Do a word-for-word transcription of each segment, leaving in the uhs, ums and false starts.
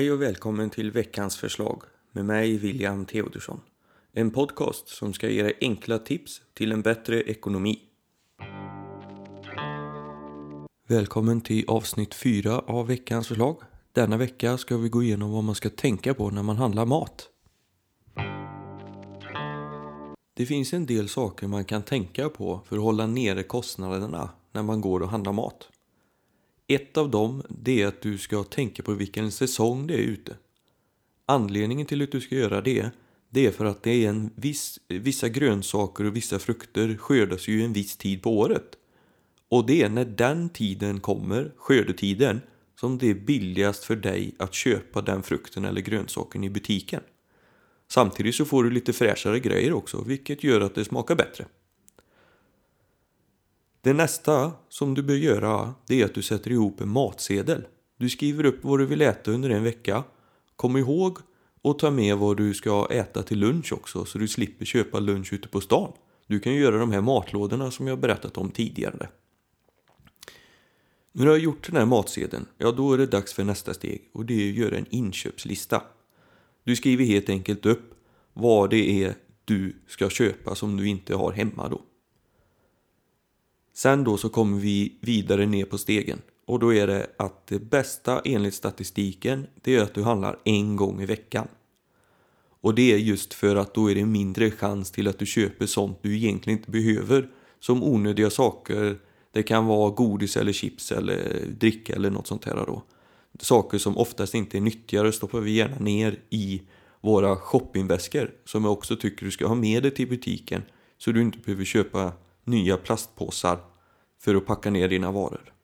Hej och välkommen till Veckans förslag med mig William Teodorson. En podcast som ska ge dig enkla tips till en bättre ekonomi. Välkommen till avsnitt fyra av Veckans förslag. Denna vecka ska vi gå igenom vad man ska tänka på när man handlar mat. Det finns en del saker man kan tänka på för att hålla nere kostnaderna när man går och handlar mat. Ett av dem det är att du ska tänka på vilken säsong det är ute. Anledningen till att du ska göra det, det är för att det är en viss, vissa grönsaker och vissa frukter skördas ju en viss tid på året. Och det är när den tiden kommer, skördetiden, som det är billigast för dig att köpa den frukten eller grönsaken i butiken. Samtidigt så får du lite fräschare grejer också, vilket gör att det smakar bättre. Det nästa som du bör göra det är att du sätter ihop en matsedel. Du skriver upp vad du vill äta under en vecka. Kom ihåg att ta med vad du ska äta till lunch också så du slipper köpa lunch ute på stan. Du kan göra de här matlådorna som jag berättat om tidigare. När du har gjort den här matsedeln, ja då är det dags för nästa steg och det är att göra en inköpslista. Du skriver helt enkelt upp vad det är du ska köpa som du inte har hemma då. Sen då så kommer vi vidare ner på stegen och då är det att det bästa enligt statistiken det är att du handlar en gång i veckan. Och det är just för att då är det mindre chans till att du köper sånt du egentligen inte behöver som onödiga saker. Det kan vara godis eller chips eller dricka eller något sånt här då. Saker som oftast inte är nyttigare stoppar vi gärna ner i våra shoppingväskor som jag också tycker du ska ha med dig till butiken så du inte behöver köpa nya plastpåsar för att packa ner dina varor.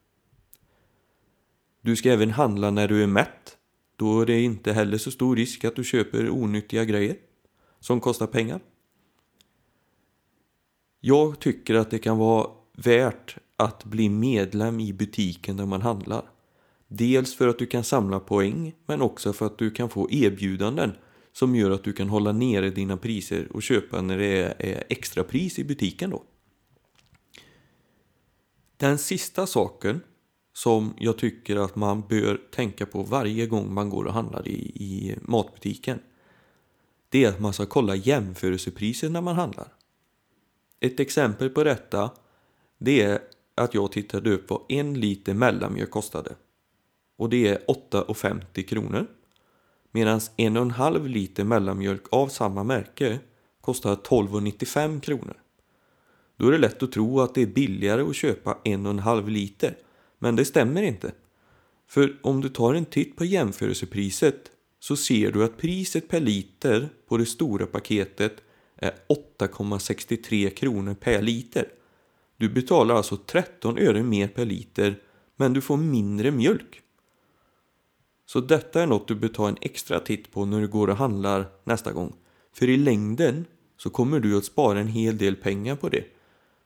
Du ska även handla när du är mätt. Då är det inte heller så stor risk att du köper onyttiga grejer som kostar pengar. Jag tycker att det kan vara värt att bli medlem i butiken där man handlar. Dels för att du kan samla poäng men också för att du kan få erbjudanden som gör att du kan hålla nere dina priser och köpa när det är extra pris i butiken då. Den sista saken som jag tycker att man bör tänka på varje gång man går och handlar i, i matbutiken det är att man ska kolla jämförelsepriser när man handlar. Ett exempel på detta det är att jag tittade upp vad en liter mellanmjölk kostade och det är åtta femtio kronor medan en och en halv liter mellanmjölk av samma märke kostar tolv nittiofem kronor. Då är det lätt att tro att det är billigare att köpa en och en halv liter. Men det stämmer inte. För om du tar en titt på jämförelsepriset så ser du att priset per liter på det stora paketet är åtta sextiotre kronor per liter. Du betalar alltså tretton öre mer per liter men du får mindre mjölk. Så detta är något du bör ta en extra titt på när du går och handlar nästa gång. För i längden så kommer du att spara en hel del pengar på det.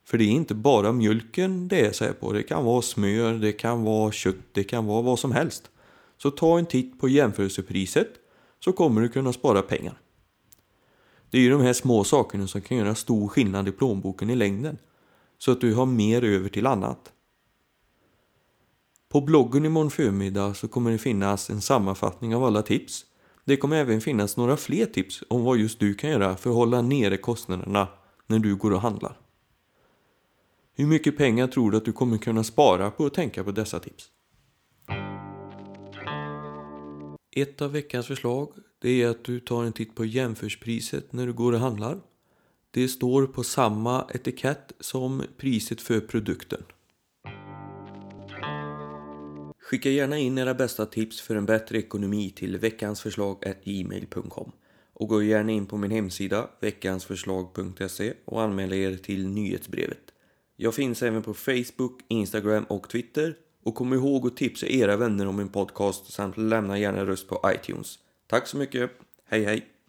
För det är inte bara mjölken det är så här på. Det kan vara smör, det kan vara kött, det kan vara vad som helst. Så ta en titt på jämförelsepriset så kommer du kunna spara pengar. Det är ju de här små sakerna som kan göra stor skillnad i plånboken i längden. Så att du har mer över till annat. På bloggen imorgon förmiddag så kommer det finnas en sammanfattning av alla tips. Det kommer även finnas några fler tips om vad just du kan göra för att hålla nere kostnaderna när du går och handlar. Hur mycket pengar tror du att du kommer kunna spara på att tänka på dessa tips? Ett av veckans förslag det är att du tar en titt på jämförspriset när du går och handlar. Det står på samma etikett som priset för produkten. Skicka gärna in era bästa tips för en bättre ekonomi till veckansforslag snabel-a gmail punkt com och gå gärna in på min hemsida veckans förslag punkt se och anmäl er till nyhetsbrevet. Jag finns även på Facebook, Instagram och Twitter. Och kom ihåg att tipsa era vänner om min podcast samt lämna gärna röst på iTunes. Tack så mycket. Hej hej!